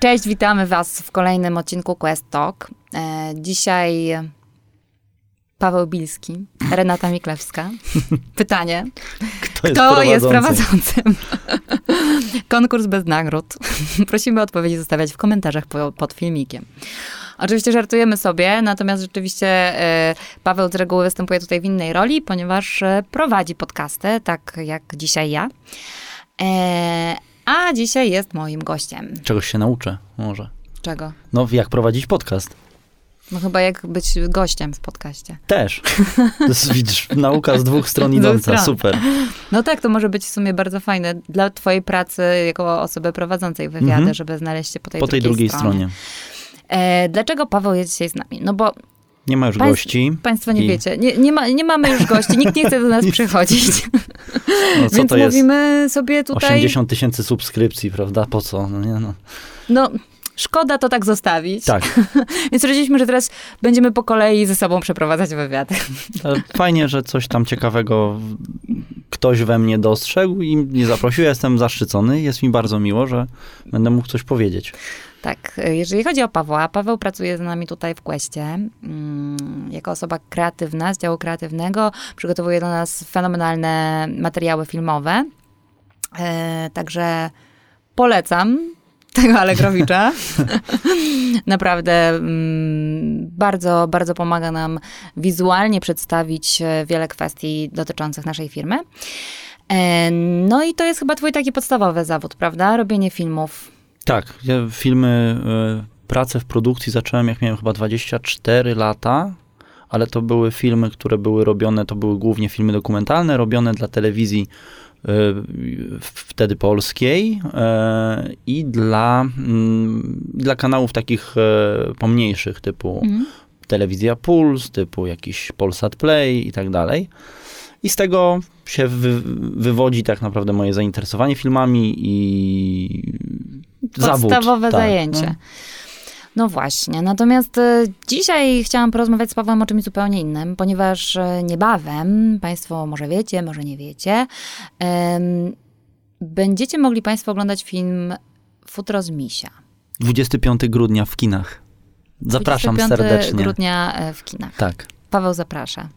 Cześć, witamy Was w kolejnym odcinku Quest Talk. Dzisiaj Paweł Bilski, Renata Miklewska. Pytanie, kto jest prowadzącym? Konkurs bez nagród. Prosimy odpowiedzi zostawiać w komentarzach pod filmikiem. Oczywiście żartujemy sobie, natomiast rzeczywiście Paweł z reguły występuje tutaj w innej roli, ponieważ prowadzi podcasty, tak jak dzisiaj ja. A dzisiaj jest moim gościem. Czegoś się nauczę, może. Czego? No, jak prowadzić podcast. No chyba jak być gościem w podcaście. Też. To jest, widzisz, nauka z dwóch stron idąca, super. No tak, to może być w sumie bardzo fajne dla twojej pracy jako osoby prowadzącej wywiady, żeby znaleźć się po tej drugiej stronie. Dlaczego Paweł jest dzisiaj z nami? No bo... Nie ma już gości. Państwo nie wiecie. Nie mamy już gości. Nikt nie chce do nas przychodzić. No, więc mówimy sobie tutaj... 80 000 subskrypcji, prawda? Po co? No, szkoda to tak zostawić. Tak. Więc stwierdziliśmy, że teraz będziemy po kolei ze sobą przeprowadzać wywiady. Fajnie, że coś tam ciekawego ktoś we mnie dostrzegł i mnie zaprosił. Ja jestem zaszczycony. Jest mi bardzo miło, że będę mógł coś powiedzieć. Tak, jeżeli chodzi o Pawła, Paweł pracuje z nami tutaj w Questie jako osoba kreatywna, z działu kreatywnego. Przygotowuje dla nas fenomenalne materiały filmowe. Także polecam tego Allegrowicza. Naprawdę bardzo, bardzo pomaga nam wizualnie przedstawić wiele kwestii dotyczących naszej firmy. No i to jest chyba twój taki podstawowy zawód, prawda? Robienie filmów. Tak, ja filmy, pracę w produkcji zacząłem, jak miałem chyba 24 lata, ale to były filmy, które były robione, to były głównie filmy dokumentalne, robione dla telewizji wtedy polskiej i dla kanałów takich pomniejszych, typu Telewizja Puls, typu jakiś Polsat Play i tak dalej. I z tego się wywodzi tak naprawdę moje zainteresowanie filmami i zawód. Podstawowe zajęcie. Tak. No właśnie. Natomiast dzisiaj chciałam porozmawiać z Pawłem o czymś zupełnie innym, ponieważ niebawem, państwo może wiecie, może nie wiecie, będziecie mogli państwo oglądać film Futro z Misia. 25 grudnia w kinach. Zapraszam 25 serdecznie. 25 grudnia w kinach. Tak. Paweł zaprasza.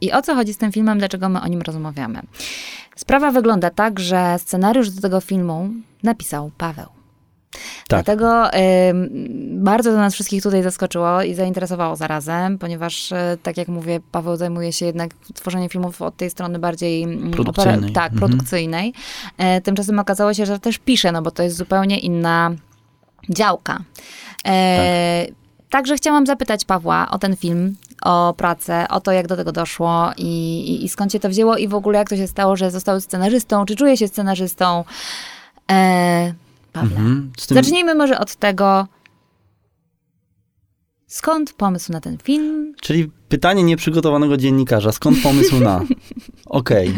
I o co chodzi z tym filmem, dlaczego my o nim rozmawiamy? Sprawa wygląda tak, że scenariusz do tego filmu napisał Paweł. Tak. Dlatego bardzo to nas wszystkich tutaj zaskoczyło i zainteresowało zarazem, ponieważ tak jak mówię, Paweł zajmuje się jednak tworzeniem filmów od tej strony bardziej produkcyjnej. Produkcyjnej. Tymczasem okazało się, że też pisze, no bo to jest zupełnie inna działka. Tak. Także chciałam zapytać Pawła o ten film, o pracę, o to, jak do tego doszło i skąd się to wzięło i w ogóle jak to się stało, że został scenarzystą, czy czuje się scenarzystą. Pawle, zacznijmy może od tego, skąd pomysł na ten film? Czyli pytanie nieprzygotowanego dziennikarza, skąd pomysł na? Okej.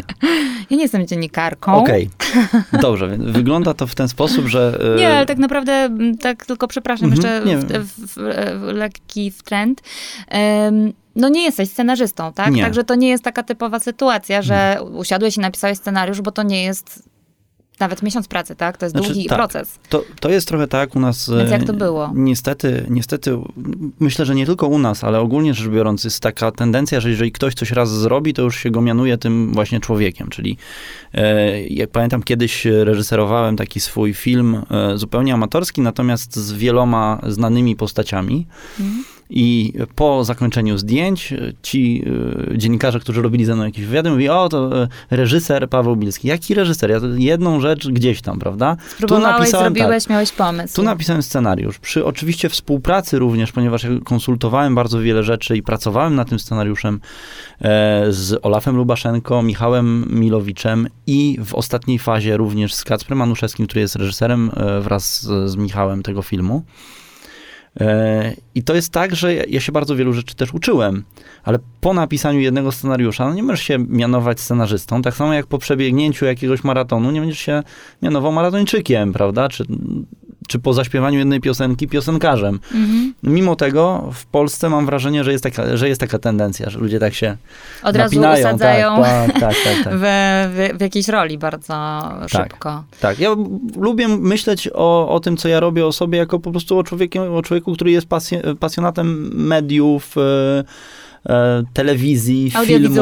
Ja nie jestem dziennikarką. Okej. Dobrze, więc wygląda to w ten sposób, że... Nie, ale tak naprawdę, tak tylko przepraszam, jeszcze lekki wtręt. No nie jesteś scenarzystą, tak? Nie. Także to nie jest taka typowa sytuacja, że usiadłeś i napisałeś scenariusz, bo to nie jest... Nawet miesiąc pracy, tak? To jest długi proces. To jest trochę tak u nas... Więc jak to było? Niestety, myślę, że nie tylko u nas, ale ogólnie rzecz biorąc jest taka tendencja, że jeżeli ktoś coś raz zrobi, to już się go mianuje tym właśnie człowiekiem. Czyli jak pamiętam, kiedyś reżyserowałem taki swój film zupełnie amatorski, natomiast z wieloma znanymi postaciami. I po zakończeniu zdjęć ci dziennikarze, którzy robili ze mną jakieś wywiady, mówili, o, to reżyser Paweł Bilski. Jaki reżyser? Ja jedną rzecz gdzieś tam, prawda? Spróbowałeś, zrobiłeś, miałeś pomysł. Tu napisałem scenariusz. Przy oczywiście współpracy również, ponieważ ja konsultowałem bardzo wiele rzeczy i pracowałem nad tym scenariuszem z Olafem Lubaszenko, Michałem Milowiczem i w ostatniej fazie również z Kacprem Manuszewskim, który jest reżyserem wraz z Michałem tego filmu. I to jest tak, że ja się bardzo wielu rzeczy też uczyłem, ale po napisaniu jednego scenariusza, no nie możesz się mianować scenarzystą, tak samo jak po przebiegnięciu jakiegoś maratonu nie będziesz się mianował maratończykiem, prawda? Czy czy po zaśpiewaniu jednej piosenki piosenkarzem. Mhm. Mimo tego w Polsce mam wrażenie, że jest taka tendencja, że ludzie tak się od razu usadzają w jakiejś roli bardzo szybko. Tak, ja lubię myśleć o tym, co ja robię o sobie, jako po prostu o człowieku, który jest pasjonatem mediów, telewizji, filmów,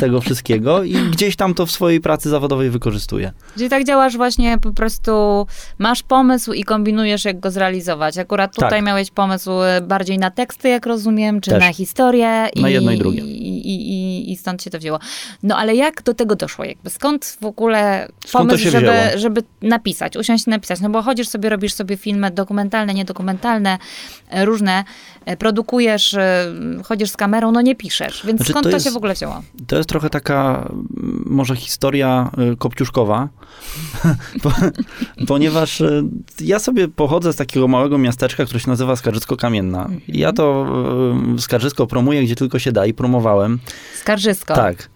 tego wszystkiego i gdzieś tam to w swojej pracy zawodowej wykorzystuję. Czyli tak działasz właśnie, po prostu masz pomysł i kombinujesz, jak go zrealizować. Akurat tutaj miałeś pomysł bardziej na teksty, jak rozumiem, czy na historię. Na jedno i drugie. I stąd się to wzięło. No ale jak do tego doszło? Jakby skąd w ogóle pomysł, żeby napisać, usiąść i napisać? No bo chodzisz sobie, robisz sobie filmy dokumentalne, niedokumentalne, różne, produkujesz, chodzisz z kamerą, no nie piszesz. Więc skąd to się w ogóle wzięło? To jest trochę taka może historia kopciuszkowa, ponieważ ja sobie pochodzę z takiego małego miasteczka, które się nazywa Skarżysko-Kamienna. Ja to Skarżysko promuję, gdzie tylko się da i promowałem. Skarżysko. Tak.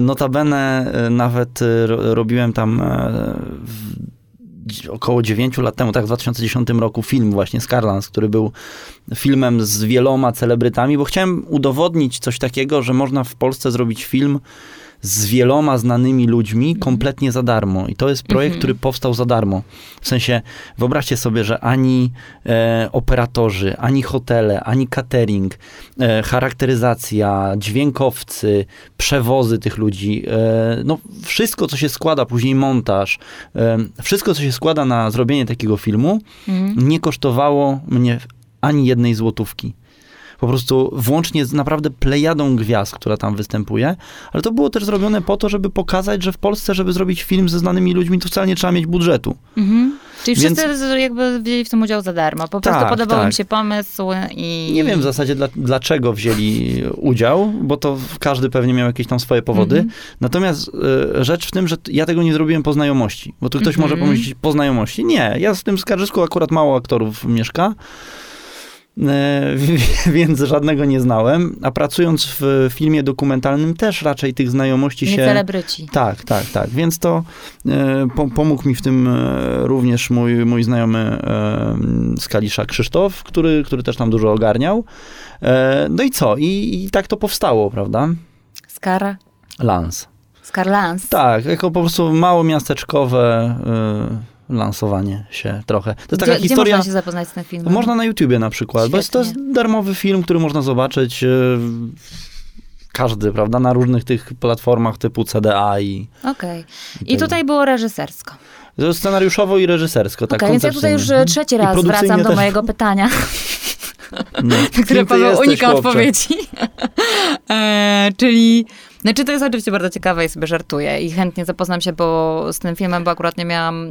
Notabene nawet robiłem tam około 9 lat temu, tak w 2010 roku, film właśnie Skarlans, który był filmem z wieloma celebrytami, bo chciałem udowodnić coś takiego, że można w Polsce zrobić film z wieloma znanymi ludźmi kompletnie za darmo. I to jest projekt, który powstał za darmo. W sensie, wyobraźcie sobie, że ani operatorzy, ani hotele, ani catering, charakteryzacja, dźwiękowcy, przewozy tych ludzi, no wszystko, co się składa, później montaż, wszystko, co się składa na zrobienie takiego filmu, nie kosztowało mnie ani jednej złotówki. Po prostu włącznie z naprawdę plejadą gwiazd, która tam występuje, ale to było też zrobione po to, żeby pokazać, że w Polsce, żeby zrobić film ze znanymi ludźmi, to wcale nie trzeba mieć budżetu. Mhm. Czyli wszyscy jakby wzięli w tym udział za darmo. Po prostu podobał im się pomysł i... Nie wiem w zasadzie dlaczego wzięli udział, bo to każdy pewnie miał jakieś tam swoje powody. Natomiast rzecz w tym, że ja tego nie zrobiłem po znajomości, bo tu ktoś może pomyśleć po znajomości. Nie, ja w tym Skarżysku akurat mało aktorów mieszka, więc żadnego nie znałem, a pracując w filmie dokumentalnym też raczej tych znajomości nie celebryci. Tak. Więc to pomógł mi w tym również mój znajomy Skalisza Krzysztof, który też tam dużo ogarniał. No i co? I tak to powstało, prawda? Skarlans. Tak, jako po prostu mało miasteczkowe... lansowanie się troszę. To jest taka historia. Można się zapoznać z tym filmem? Można na YouTubie na przykład. Świetnie. Bo to jest darmowy film, który można zobaczyć. Każdy, prawda? Na różnych tych platformach typu CDA i... Okej. I tutaj było reżysersko. Scenariuszowo i reżysersko. Tak, więc ja tutaj już trzeci raz wracam do mojego pytania. No. Które Paweł unika odpowiedzi. Czyli... Znaczy to jest oczywiście bardzo ciekawe i sobie żartuję i chętnie zapoznam się z tym filmem, bo akurat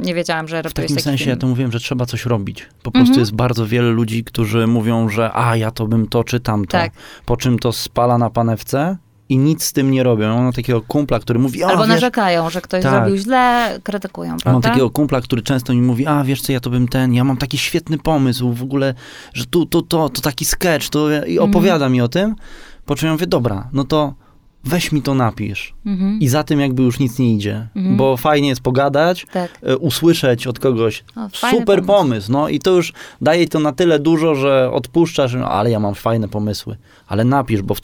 nie wiedziałam, że robiłeś taki film. W takim sensie ja to mówiłem, że trzeba coś robić. Po prostu jest bardzo wiele ludzi, którzy mówią, że ja to bym to czy tamto. Tak. Po czym to spala na panewce i nic z tym nie robią. Mam takiego kumpla, który mówi... Albo wiesz, narzekają, że ktoś zrobił źle, krytykują, prawda? Mam takiego kumpla, który często mi mówi, wiesz co, ja to bym ja mam taki świetny pomysł w ogóle, że to taki sketch, i opowiada mi o tym. Po czym ja mówię, dobra, no to... weź mi to napisz. I za tym jakby już nic nie idzie. Bo fajnie jest pogadać, usłyszeć od kogoś super pomysł. No i to już daje to na tyle dużo, że odpuszczasz, ale ja mam fajne pomysły. Ale napisz, bo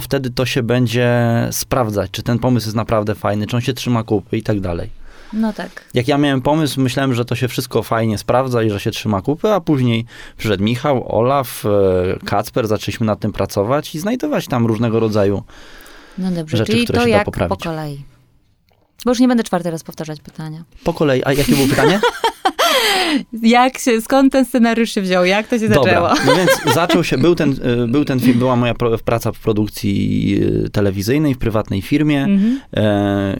wtedy to się będzie sprawdzać, czy ten pomysł jest naprawdę fajny, czy on się trzyma kupy i tak dalej. No tak. Jak ja miałem pomysł, myślałem, że to się wszystko fajnie sprawdza i że się trzyma kupy, a później przyszedł Michał, Olaf, Kacper, zaczęliśmy nad tym pracować i znajdować tam różnego rodzaju rzeczy, czyli które to się da poprawić. Po kolei. Bo już nie będę czwarty raz powtarzać pytania. Po kolei. A jakie było pytanie? Skąd ten scenariusz się wziął? Jak to się zaczęło? No więc zaczął się, był ten film, była moja praca w produkcji telewizyjnej, w prywatnej firmie,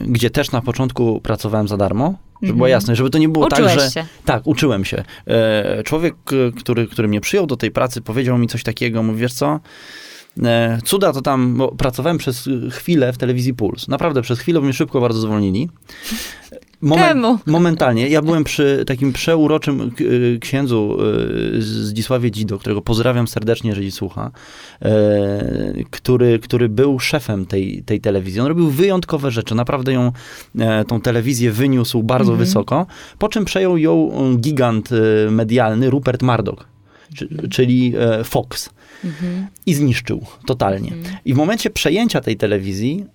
gdzie też na początku pracowałem za darmo, żeby było jasne, żeby to nie było się. Tak, uczyłem się. Człowiek, który mnie przyjął do tej pracy, powiedział mi coś takiego, mówi, wiesz co, cuda to tam, bo pracowałem przez chwilę w telewizji Puls. Naprawdę przez chwilę, bo mnie szybko bardzo zwolnili. Momentalnie. Ja byłem przy takim przeuroczym księdzu Zdzisławie Dzido, którego pozdrawiam serdecznie, jeżeli słucha, który był szefem tej telewizji. On robił wyjątkowe rzeczy. Naprawdę tą telewizję wyniósł bardzo wysoko, po czym przejął ją gigant medialny Rupert Murdoch, czyli Fox. I zniszczył totalnie. I w momencie przejęcia tej telewizji,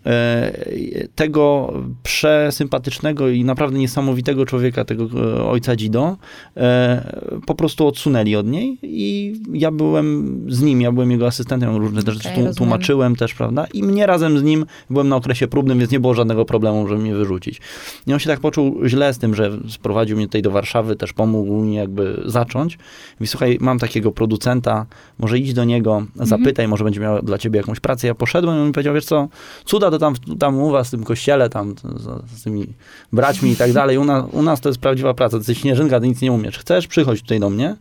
tego przesympatycznego i naprawdę niesamowitego człowieka, tego ojca Dzido, po prostu odsunęli od niej i ja byłem z nim, ja byłem jego asystentem, różne rzeczy tłumaczyłem też, prawda? I mnie razem z nim, byłem na okresie próbnym, więc nie było żadnego problemu, żeby mnie wyrzucić. I on się tak poczuł źle z tym, że sprowadził mnie tutaj do Warszawy, też pomógł mi jakby zacząć. Mówi, słuchaj, mam takiego producenta, może idź do niego, zapytaj, może będzie miał dla ciebie jakąś pracę. Ja poszedłem i on mi powiedział, wiesz co, cuda to tam u was w tym kościele, tam z tymi braćmi i tak dalej. U nas to jest prawdziwa praca. Ty jesteś śnieżynka, ty nic nie umiesz. Chcesz? Przychodź tutaj do mnie.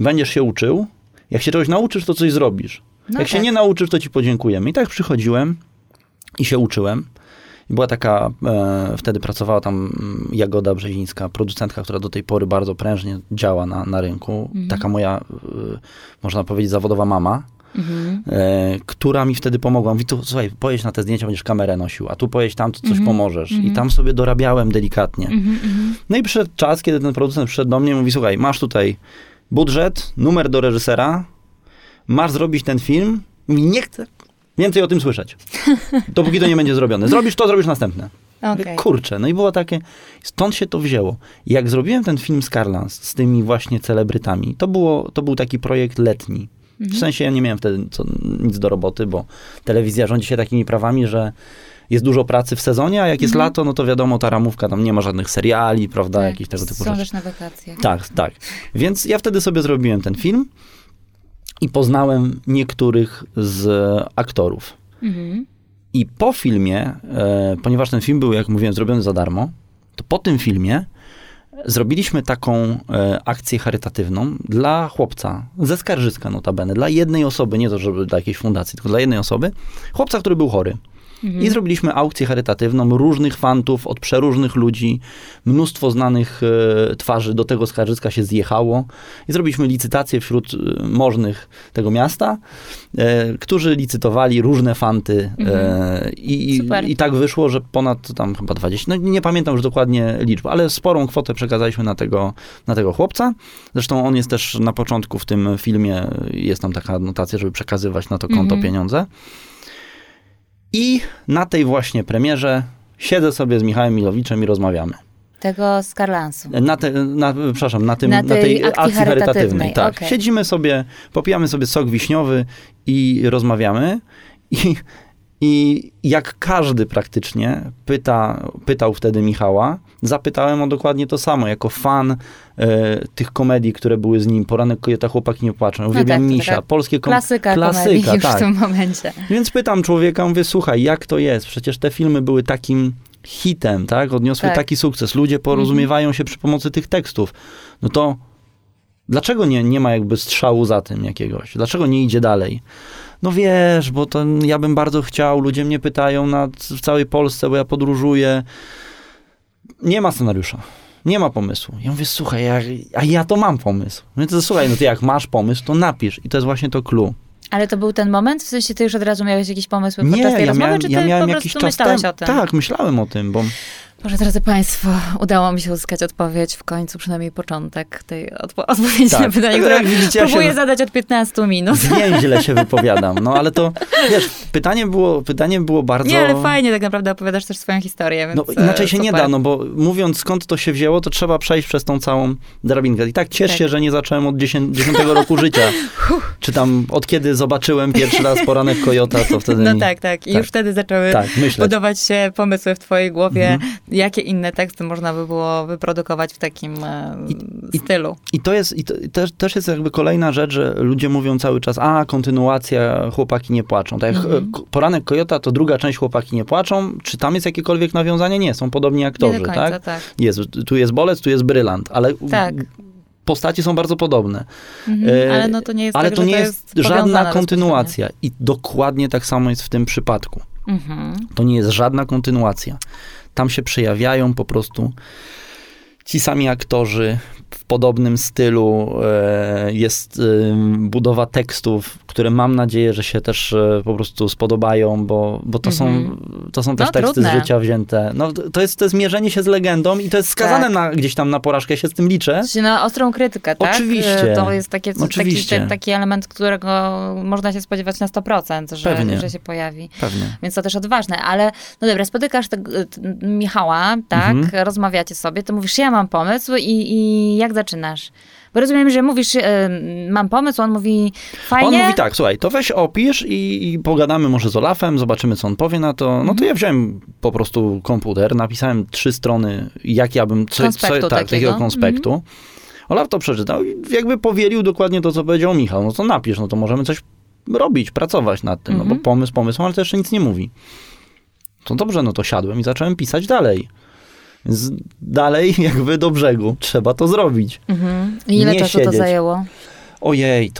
Będziesz się uczył. Jak się czegoś nauczysz, to coś zrobisz. Jak się nie nauczysz, to ci podziękujemy. I tak przychodziłem i się uczyłem. I była taka, wtedy pracowała tam Jagoda Brzezińska, producentka, która do tej pory bardzo prężnie działa na rynku. Taka moja, można powiedzieć, zawodowa mama, która mi wtedy pomogła. Mówi, tu słuchaj, pojedź na te zdjęcia, będziesz kamerę nosił, a tu pojedź tam, to coś pomożesz. I tam sobie dorabiałem delikatnie. No i przyszedł czas, kiedy ten producent przyszedł do mnie i mówi, słuchaj, masz tutaj budżet, numer do reżysera, masz zrobić ten film. Mówi, nie chcę więcej o tym słyszeć. Dopóki to nie będzie zrobione. Zrobisz to, zrobisz następne. Okay. Kurczę, no i było takie... Stąd się to wzięło. Jak zrobiłem ten film Skarlans z tymi właśnie celebrytami, to był taki projekt letni. W sensie ja nie miałem wtedy nic do roboty, bo telewizja rządzi się takimi prawami, że jest dużo pracy w sezonie, a jak jest lato, no to wiadomo, ta ramówka, tam nie ma żadnych seriali, prawda, tak, jakichś tego typu rzeczy. Są też na wakacje. Tak. Więc ja wtedy sobie zrobiłem ten film. I poznałem niektórych z aktorów. I po filmie, ponieważ ten film był, jak mówiłem, zrobiony za darmo, to po tym filmie zrobiliśmy taką akcję charytatywną dla chłopca ze Skarżyska notabene, dla jednej osoby, nie to żeby dla jakiejś fundacji, tylko dla jednej osoby, chłopca, który był chory. I zrobiliśmy aukcję charytatywną różnych fantów, od przeróżnych ludzi, mnóstwo znanych twarzy do tego Skarżyska się zjechało i zrobiliśmy licytację wśród możnych tego miasta, którzy licytowali różne fanty i tak wyszło, że ponad tam chyba 20, no nie pamiętam już dokładnie liczb, ale sporą kwotę przekazaliśmy na tego chłopca. Zresztą on jest też na początku w tym filmie, jest tam taka notacja, żeby przekazywać na to konto pieniądze. I na tej właśnie premierze siedzę sobie z Michałem Milowiczem i rozmawiamy. Tego Skarlansu. Na tej akcji charytatywnej. Tak. Okay. Siedzimy sobie, popijamy sobie sok wiśniowy i rozmawiamy. I jak każdy praktycznie pytał wtedy Michała, zapytałem o dokładnie to samo, jako fan tych komedii, które były z nim, Poranek Kojota, Chłopaki nie płaczą, Uwielbiam Misia, polskie klasyka już w tym momencie. Więc pytam człowieka, mówię, słuchaj, jak to jest? Przecież te filmy były takim hitem, tak? Odniosły taki sukces, ludzie porozumiewają się przy pomocy tych tekstów. No to dlaczego nie ma jakby strzału za tym jakiegoś? Dlaczego nie idzie dalej? No wiesz, bo to ja bym bardzo chciał, ludzie mnie pytają w całej Polsce, bo ja podróżuję. Nie ma scenariusza, nie ma pomysłu. Ja mówię, słuchaj, ja to mam pomysł. Mówię, to słuchaj, no ty jak masz pomysł, to napisz. I to jest właśnie to clue. Ale to był ten moment? W sensie ty już od razu miałeś jakieś pomysły podczas tej rozmowy, czy ty po prostu myślałeś o tym? Tak, myślałem o tym, bo... Boże, drodzy Państwo, udało mi się uzyskać odpowiedź w końcu, przynajmniej początek tej odpowiedzi na pytanie, które próbuję zadać od 15 minut. Nieźle się wypowiadam, no ale to, wiesz, pytanie było bardzo... Nie, ale fajnie tak naprawdę opowiadasz też swoją historię, więc... No, inaczej się nie da, no bo mówiąc skąd to się wzięło, to trzeba przejść przez tą całą drabinkę. I tak cieszę się, że nie zacząłem od 10 roku życia, czy tam od kiedy zobaczyłem pierwszy raz Poranek Kojota, to wtedy... No tak. I już wtedy zaczęły budować się pomysły w twojej głowie, jakie inne teksty można by było wyprodukować w takim stylu. I to też jest jakby kolejna rzecz, że ludzie mówią cały czas, kontynuacja, Chłopaki nie płaczą. Tak jak Poranek Kojota, to druga część Chłopaki nie płaczą. Czy tam jest jakiekolwiek nawiązanie? Nie, są podobni aktorzy, nie do końca, tak? Jest, tu jest bolec, tu jest brylant, ale... Tak. Postacie są bardzo podobne. Ale no to nie jest żadna kontynuacja. I dokładnie tak samo jest w tym przypadku. To nie jest żadna kontynuacja. Tam się przejawiają po prostu ci sami aktorzy w podobnym stylu. Jest budowa tekstów, które mam nadzieję, że się też po prostu spodobają, bo to, to są też teksty trudne. Z życia wzięte. No, to jest mierzenie się z legendą i to jest skazane na, gdzieś tam na porażkę, ja się z tym liczę. Czyli na ostrą krytykę, tak? Oczywiście. To jest taki element, którego można się spodziewać na 100%, że się pojawi. Pewnie. Więc to też odważne, ale no dobra, spotykasz Michała, tak? Rozmawiacie sobie, to mówisz, ja mam pomysł i jak zaczynasz? Bo rozumiem, że mówisz, mam pomysł, on mówi fajnie. On mówi tak, słuchaj, to weź opisz i pogadamy może z Olafem, zobaczymy, co on powie na to. No to ja wziąłem po prostu komputer, napisałem 3 strony, jak ja bym... takiego konspektu. Olaf to przeczytał i jakby powielił dokładnie to, co powiedział Michał. No to napisz, no to możemy coś robić, pracować nad tym, no bo pomysł pomysłem, ale to jeszcze nic nie mówi. To dobrze, no to siadłem i zacząłem pisać dalej. Dalej jakby do brzegu. Trzeba to zrobić. I ile czasu to zajęło? Ojej,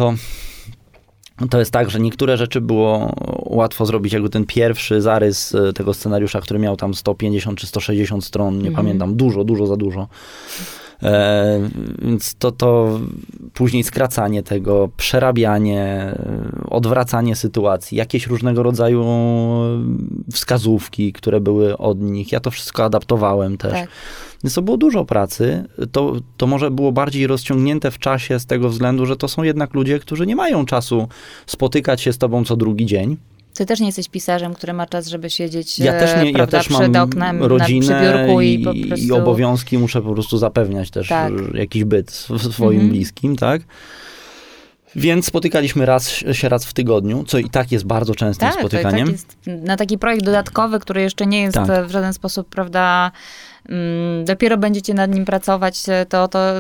to jest tak, że niektóre rzeczy było łatwo zrobić. Jakby ten pierwszy zarys tego scenariusza, który miał tam 150 czy 160 stron, nie pamiętam. Dużo za dużo. Więc to później skracanie tego, przerabianie, odwracanie sytuacji, jakieś różnego rodzaju wskazówki, które były od nich. Ja to wszystko adaptowałem też. Tak. Więc to było dużo pracy. To może było bardziej rozciągnięte w czasie z tego względu, że to są jednak ludzie, którzy nie mają czasu spotykać się z tobą co drugi dzień. Ty też nie jesteś pisarzem, który ma czas, żeby siedzieć przed oknem, rodzinę, przy biurku i po prostu... I obowiązki muszę po prostu zapewniać też jakiś byt swoim bliskim, tak? Więc spotykaliśmy się raz w tygodniu, co i tak jest bardzo częstym spotykaniem. Na taki projekt dodatkowy, który jeszcze nie jest w żaden sposób, prawda... dopiero będziecie nad nim pracować,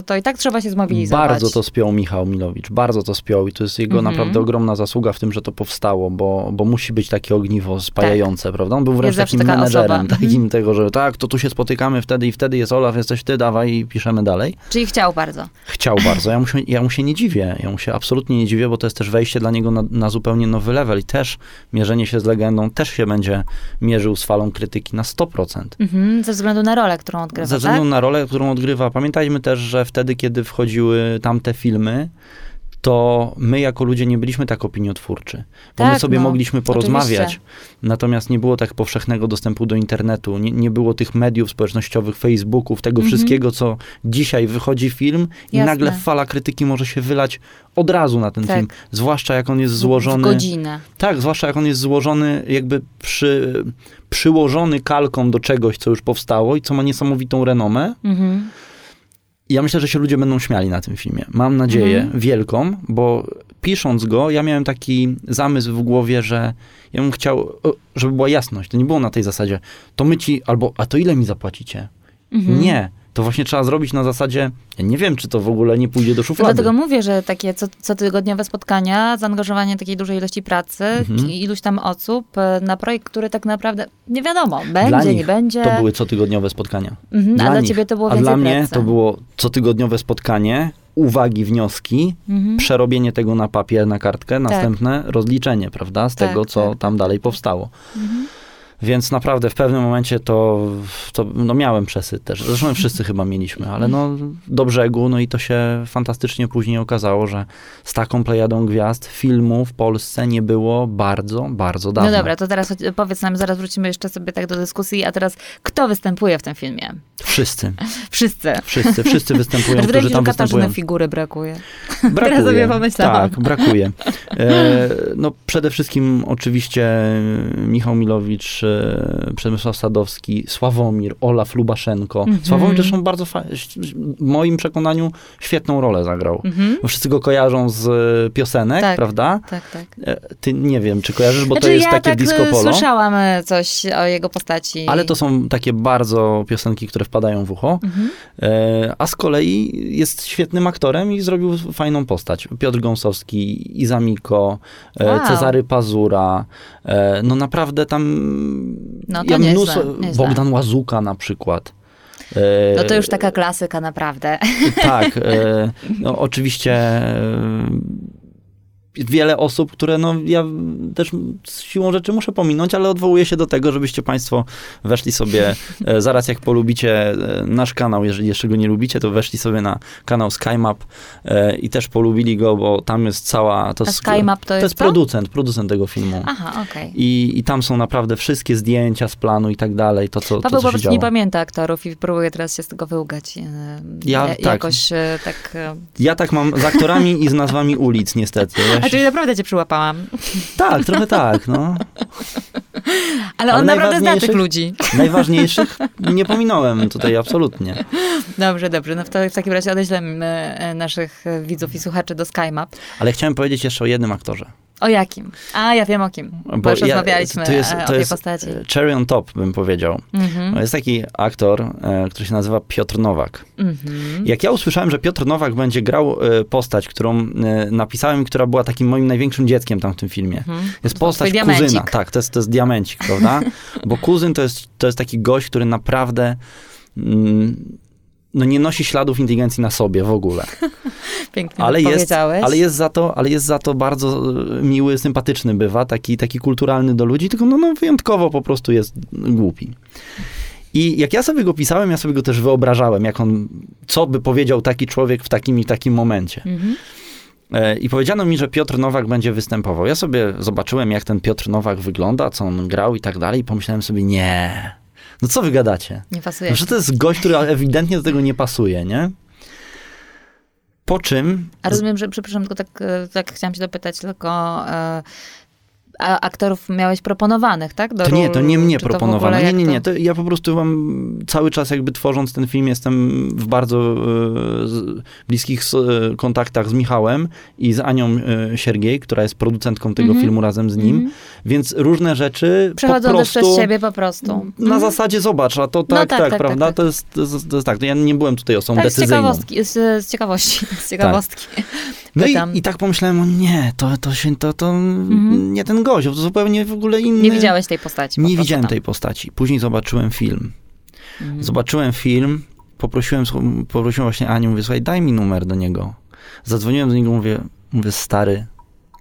to i tak trzeba się zmobilizować. Bardzo to spiął Michał Milowicz, bardzo to spiął i to jest jego naprawdę ogromna zasługa w tym, że to powstało, bo musi być takie ogniwo spajające, prawda? On był wręcz takim menedżerem, takim tego, że to tu się spotykamy wtedy i wtedy, jest Olaf, jesteś ty, dawaj i piszemy dalej. Czyli chciał bardzo. Chciał bardzo, ja mu się absolutnie nie dziwię, bo to jest też wejście dla niego na zupełnie nowy level i też mierzenie się z legendą, też się będzie mierzył z falą krytyki na 100%. Ze względu na rolę, którą odgrywa. Ze względu na rolę, którą odgrywa. Pamiętajmy też, że wtedy, kiedy wchodziły tamte filmy, to my jako ludzie nie byliśmy tak opiniotwórczy. Bo my sobie mogliśmy porozmawiać. Oczywiście. Natomiast nie było tak powszechnego dostępu do internetu. Nie było tych mediów społecznościowych, Facebooków, tego wszystkiego, co dzisiaj wychodzi film i nagle fala krytyki może się wylać od razu na ten film. Zwłaszcza jak on jest złożony... W godzinę. Tak, zwłaszcza jak on jest złożony jakby przyłożony kalką do czegoś, co już powstało i co ma niesamowitą renomę. Ja myślę, że się ludzie będą śmiali na tym filmie. Mam nadzieję wielką, bo pisząc go, ja miałem taki zamysł w głowie, że ja bym chciał, żeby była jasność. To nie było na tej zasadzie, to my ci, albo, a to ile mi zapłacicie? Nie. To właśnie trzeba zrobić na zasadzie, ja nie wiem, czy to w ogóle nie pójdzie do szuflady. Dlatego mówię, że takie cotygodniowe spotkania, zaangażowanie takiej dużej ilości pracy, iluś tam osób na projekt, który tak naprawdę nie wiadomo, będzie, nie będzie. To były cotygodniowe spotkania. A dla ciebie to było więcej pracy. A dla mnie to było cotygodniowe spotkanie, uwagi, wnioski, przerobienie tego na papier, na kartkę, następne rozliczenie, prawda, z tego, co tam dalej powstało. Więc naprawdę w pewnym momencie to miałem przesyt też. Zresztą wszyscy chyba mieliśmy, ale do brzegu. No i to się fantastycznie później okazało, że z taką plejadą gwiazd filmu w Polsce nie było bardzo, bardzo dawno. No dobra, to teraz powiedz nam, zaraz wrócimy jeszcze sobie tak do dyskusji, a teraz kto występuje w tym filmie? Wszyscy występują, którzy tam występują. Katarzyny figury brakuje. Teraz sobie pomyślałam. Tak, brakuje. No przede wszystkim oczywiście Michał Milowicz, Przemysław Sadowski, Sławomir, Olaf Lubaszenko. Sławomir zresztą bardzo, w moim przekonaniu, świetną rolę zagrał. Wszyscy go kojarzą z piosenek, prawda? Tak. Ty nie wiem, czy kojarzysz, bo to jest takie disco polo. Słyszałam coś o jego postaci. Ale to są takie bardzo piosenki, które wpadają w ucho. A z kolei jest świetnym aktorem i zrobił fajną postać. Piotr Gąsowski, Izamiko, Cezary Pazura. No naprawdę tam... No to ja nie Bogdan Łazuka na przykład. No to już taka klasyka naprawdę. Tak. No, oczywiście wiele osób, które no ja też siłą rzeczy muszę pominąć, ale odwołuję się do tego, żebyście państwo weszli sobie, zaraz jak polubicie nasz kanał, jeżeli jeszcze go nie lubicie, to weszli sobie na kanał Skymap i też polubili go, bo tam jest cała... To Skymap to jest producent tego filmu. Aha, okej. I tam są naprawdę wszystkie zdjęcia z planu i tak dalej, to co Paweł po prostu nie pamięta aktorów i próbuje teraz się z tego wyłgać. Ja tak mam z aktorami i z nazwami ulic niestety. A czyli naprawdę cię przyłapałam. Tak, trochę tak, no. Ale on naprawdę zna tych ludzi. Najważniejszych nie pominąłem tutaj absolutnie. Dobrze. No w takim razie odeślemy naszych widzów i słuchaczy do Skymap. Ale chciałem powiedzieć jeszcze o jednym aktorze. O jakim? A, ja wiem o kim. Bo już rozmawialiśmy o tej postaci. Cherry on top, bym powiedział. Mm-hmm. Jest taki aktor, który się nazywa Piotr Nowak. Mm-hmm. Jak ja usłyszałem, że Piotr Nowak będzie grał postać, którą napisałem, która była takim moim największym dzieckiem tam w tym filmie. Mm-hmm. Jest postać kuzyna. Diamencik. Tak, to jest diamencik, prawda? Bo kuzyn to jest taki gość, który naprawdę... nie nosi śladów inteligencji na sobie w ogóle. Pięknie powiedziałeś. Ale jest za to bardzo miły, sympatyczny bywa, taki kulturalny do ludzi, tylko wyjątkowo po prostu jest głupi. I jak ja sobie go pisałem, ja sobie go też wyobrażałem, co by powiedział taki człowiek w takim i takim momencie. Mhm. I powiedziano mi, że Piotr Nowak będzie występował. Ja sobie zobaczyłem, jak ten Piotr Nowak wygląda, co on grał i tak dalej i pomyślałem sobie, nie... No co wy gadacie? Nie pasuje. No, że to jest gość, który ewidentnie do tego nie pasuje, nie? Po czym... A rozumiem, że, przepraszam, tylko tak chciałam się dopytać, tylko aktorów miałeś proponowanych, tak? Do to nie mnie proponowano. Nie. To ja po prostu mam cały czas tworząc ten film, jestem w bardzo bliskich kontaktach z Michałem i z Anią Siergiej, która jest producentką tego filmu razem z nim, więc różne rzeczy przechodzą po prostu... przez siebie po prostu. Na zasadzie zobacz, a to tak, prawda? Tak. To jest tak. Ja nie byłem tutaj osobą decyzyjną. Z ciekawostki. Tak. No i tak pomyślałem, nie ten gość, to zupełnie w ogóle inny. Nie widziałeś tej postaci. Nie widziałem tej postaci. Później zobaczyłem film. Mhm. Poprosiłem właśnie Anię, mówię, słuchaj, daj mi numer do niego. Zadzwoniłem do niego, mówię, stary,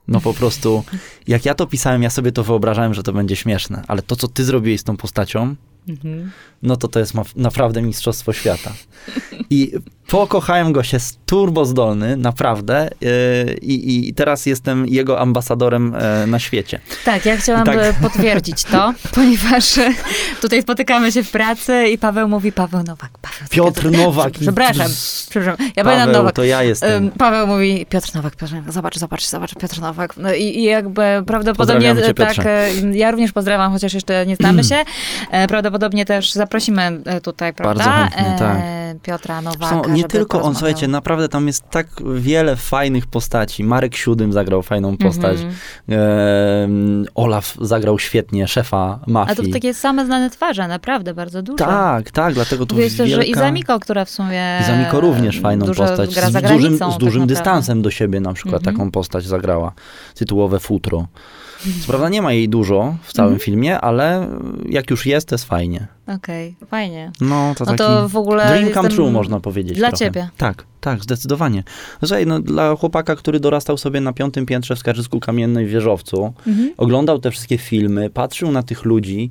no po prostu, jak ja to pisałem, ja sobie to wyobrażałem, że to będzie śmieszne, ale to, co ty zrobiłeś z tą postacią, to jest naprawdę mistrzostwo świata. I pokochałem go, się turbozdolny, naprawdę. I teraz jestem jego ambasadorem na świecie. Tak, ja chciałam potwierdzić to, ponieważ tutaj spotykamy się w pracy i Paweł mówi, Piotr Nowak. Przepraszam. Ja Paweł, będę Nowak. To ja jestem. Paweł mówi, Piotr Nowak, zobacz, Piotr Nowak. No i jakby prawdopodobnie cię, tak, ja również pozdrawiam, chociaż jeszcze nie znamy się. Prawdopodobnie też zaprosimy tutaj, prawda? Bardzo chętnie, tak. Piotra Nowaka. Zresztą nie tylko on, słuchajcie, naprawdę tam jest tak wiele fajnych postaci. Marek Siudym zagrał fajną postać. Olaf zagrał świetnie, szefa mafii. A to takie same znane twarze, naprawdę bardzo dużo. Tak, dlatego tu wielka... też, że Izamiko, która w sumie... Izamiko również fajną postać. Gra za granicą, z dużym tak dystansem do siebie na przykład taką postać zagrała. Tytułowe Futro. Co prawda nie ma jej dużo w całym filmie, ale jak już jest, to jest fajnie. Okej, fajnie. No to taki w ogóle dream come true, można powiedzieć. Dla ciebie. Tak, zdecydowanie. Słuchaj, dla chłopaka, który dorastał sobie na 5. piętrze w Skarżysku-Kamiennej w wieżowcu, oglądał te wszystkie filmy, patrzył na tych ludzi,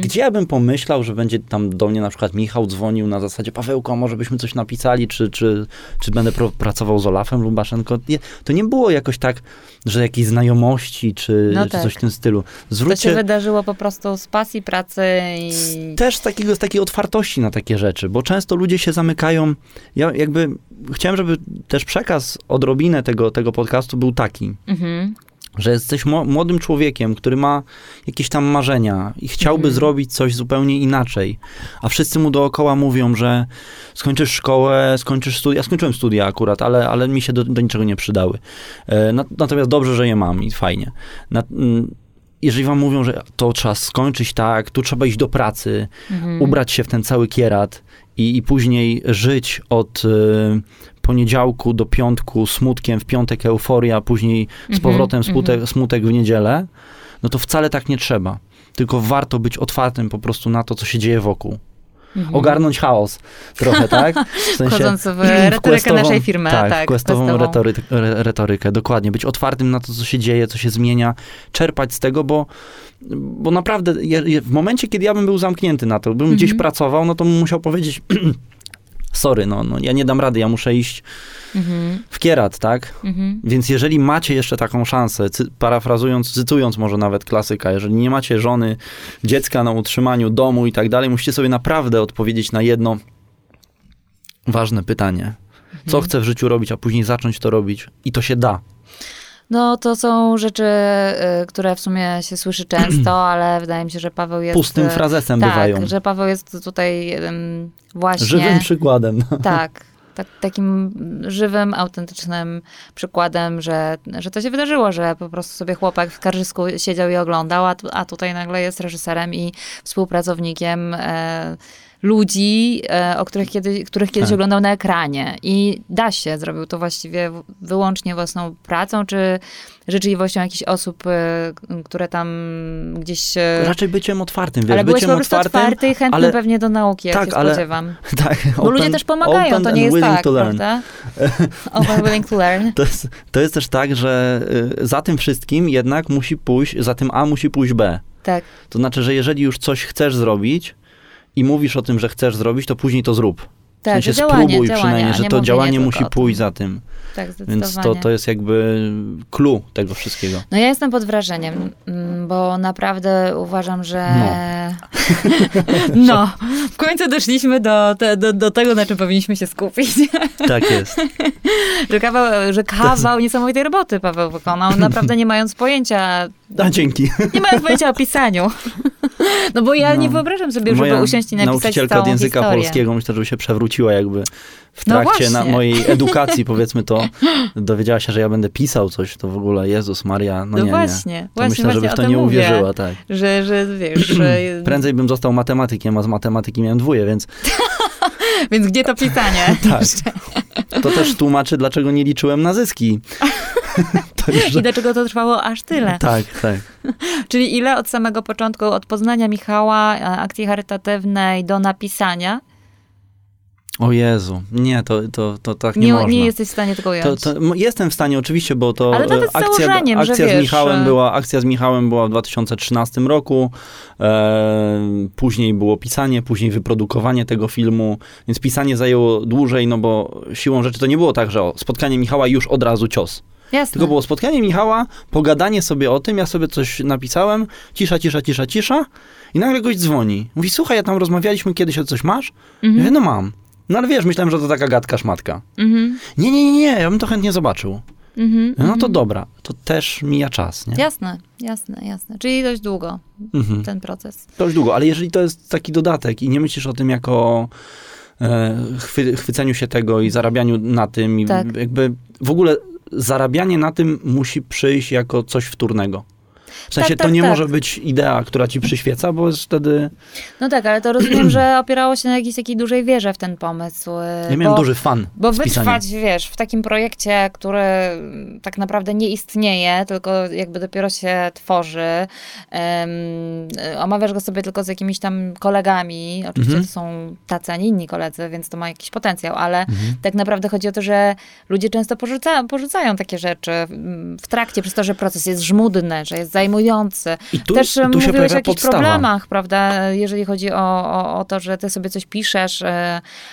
gdzie ja bym pomyślał, że będzie tam do mnie na przykład Michał dzwonił na zasadzie, Pawełko, może byśmy coś napisali, czy będę pracował z Olafem Lubaszenko. To nie było jakoś tak, że jakiejś znajomości, czy coś w tym stylu. To się wydarzyło po prostu z pasji, pracy i... Też z takiej otwartości na takie rzeczy, bo często ludzie się zamykają. Ja chciałem, żeby też przekaz odrobinę tego podcastu był taki, że jesteś młodym człowiekiem, który ma jakieś tam marzenia i chciałby zrobić coś zupełnie inaczej, a wszyscy mu dookoła mówią, że skończysz szkołę, skończysz studia. Ja skończyłem studia akurat, ale mi się do niczego nie przydały. Natomiast dobrze, że je mam i fajnie. Jeżeli wam mówią, że to trzeba skończyć tak, tu trzeba iść do pracy, ubrać się w ten cały kierat i później żyć od poniedziałku do piątku smutkiem, w piątek euforia, później z powrotem smutek w niedzielę, no to wcale tak nie trzeba. Tylko warto być otwartym po prostu na to, co się dzieje wokół. ogarnąć chaos trochę, tak? W sensie, wchodząc w retorykę naszej firmy. Tak, tak, questową retorykę, dokładnie. Być otwartym na to, co się dzieje, co się zmienia, czerpać z tego, bo naprawdę w momencie, kiedy ja bym był zamknięty na to, bym gdzieś pracował, no to bym musiał powiedzieć... Sorry, no ja nie dam rady, ja muszę iść w kierat, tak? Więc jeżeli macie jeszcze taką szansę, cytując może nawet klasyka, jeżeli nie macie żony, dziecka na utrzymaniu, domu i tak dalej, musicie sobie naprawdę odpowiedzieć na jedno ważne pytanie. Co chcę w życiu robić, a później zacząć to robić? I to się da. No to są rzeczy, które w sumie się słyszy często, ale wydaje mi się, że Paweł jest... Pustym frazesem bywają. Tak, że Paweł jest tutaj właśnie... Żywym przykładem. Tak, takim żywym, autentycznym przykładem, że to się wydarzyło, że po prostu sobie chłopak w Skarżysku siedział i oglądał, a tutaj nagle jest reżyserem i współpracownikiem ludzi, których kiedyś oglądał na ekranie. I da się, zrobił to właściwie wyłącznie własną pracą, czy życzliwością jakichś osób, które tam gdzieś... Raczej byciem otwartym, wiesz. Ale byłeś po prostu otwarty i chętny pewnie do nauki, jak się spodziewam. Tak, bo ludzie też pomagają, to nie jest tak, prawda? Open willing to learn. To jest też tak, że za tym wszystkim jednak musi pójść, za tym A musi pójść B. Tak. To znaczy, że jeżeli już coś chcesz zrobić, i mówisz o tym, że chcesz zrobić, to później to zrób. Tak, w sensie spróbuj przynajmniej, że to działanie musi pójść za tym. Tak, zdecydowanie. Więc to jest jakby clue tego wszystkiego. No ja jestem pod wrażeniem, bo naprawdę uważam, że... No. W końcu doszliśmy do tego, na czym powinniśmy się skupić. Tak jest. Że kawał niesamowitej roboty Paweł wykonał, naprawdę nie mając pojęcia... A dzięki. Nie mając pojęcia o pisaniu. No bo ja nie wyobrażam sobie, żeby usiąść i napisać całą nauczycielka od języka polskiego, myślę, żeby się przewróciła jakby w trakcie mojej edukacji, powiedzmy to, dowiedziała się, że ja będę pisał coś, to w ogóle Jezus Maria, no nie. Myślę, żebyś to nie uwierzyła, tak. Że wiesz... Prędzej bym został matematykiem, a z matematyki miałem 2, więc... Więc gdzie to pisanie? Tak. To też tłumaczy, dlaczego nie liczyłem na zyski. I dlaczego to trwało aż tyle. Tak. Czyli ile od samego początku, od poznania Michała, akcji charytatywnej do napisania? O Jezu, nie, to tak nie można. Nie jesteś w stanie tego ująć. Jestem w stanie oczywiście, bo to akcja z Michałem była w 2013 roku. Później było pisanie, później wyprodukowanie tego filmu, więc pisanie zajęło dłużej, no bo siłą rzeczy to nie było tak, że spotkanie Michała już od razu cios. Jasne. Tylko było spotkanie Michała, pogadanie sobie o tym, ja sobie coś napisałem, cisza i nagle gość dzwoni. Mówi, słuchaj, ja tam rozmawialiśmy kiedyś, o coś masz? Ja mówię, no mam. No ale wiesz, myślałem, że to taka gadka szmatka. Nie, ja bym to chętnie zobaczył. No to dobra, to też mija czas, nie? Jasne. Czyli dość długo ten proces. Dość długo, ale jeżeli to jest taki dodatek i nie myślisz o tym jako... chwyceniu się tego i zarabianiu na tym. I jakby w ogóle zarabianie na tym musi przyjść jako coś wtórnego. W sensie to nie może być idea, która ci przyświeca, bo jest wtedy... No tak, ale to rozumiem, że opierało się na jakiejś takiej dużej wierze w ten pomysł. Ja miałem duży fan. Bo wytrwać, wiesz, w takim projekcie, który tak naprawdę nie istnieje, tylko jakby dopiero się tworzy. Omawiasz go sobie tylko z jakimiś tam kolegami. Oczywiście to są tacy, a nie inni koledzy, więc to ma jakiś potencjał, ale tak naprawdę chodzi o to, że ludzie często porzucają takie rzeczy w trakcie, przez to, że proces jest żmudny, że jest zajmujący. I tu mówiłeś o jakichś problemach, prawda, jeżeli chodzi o to, że ty sobie coś piszesz,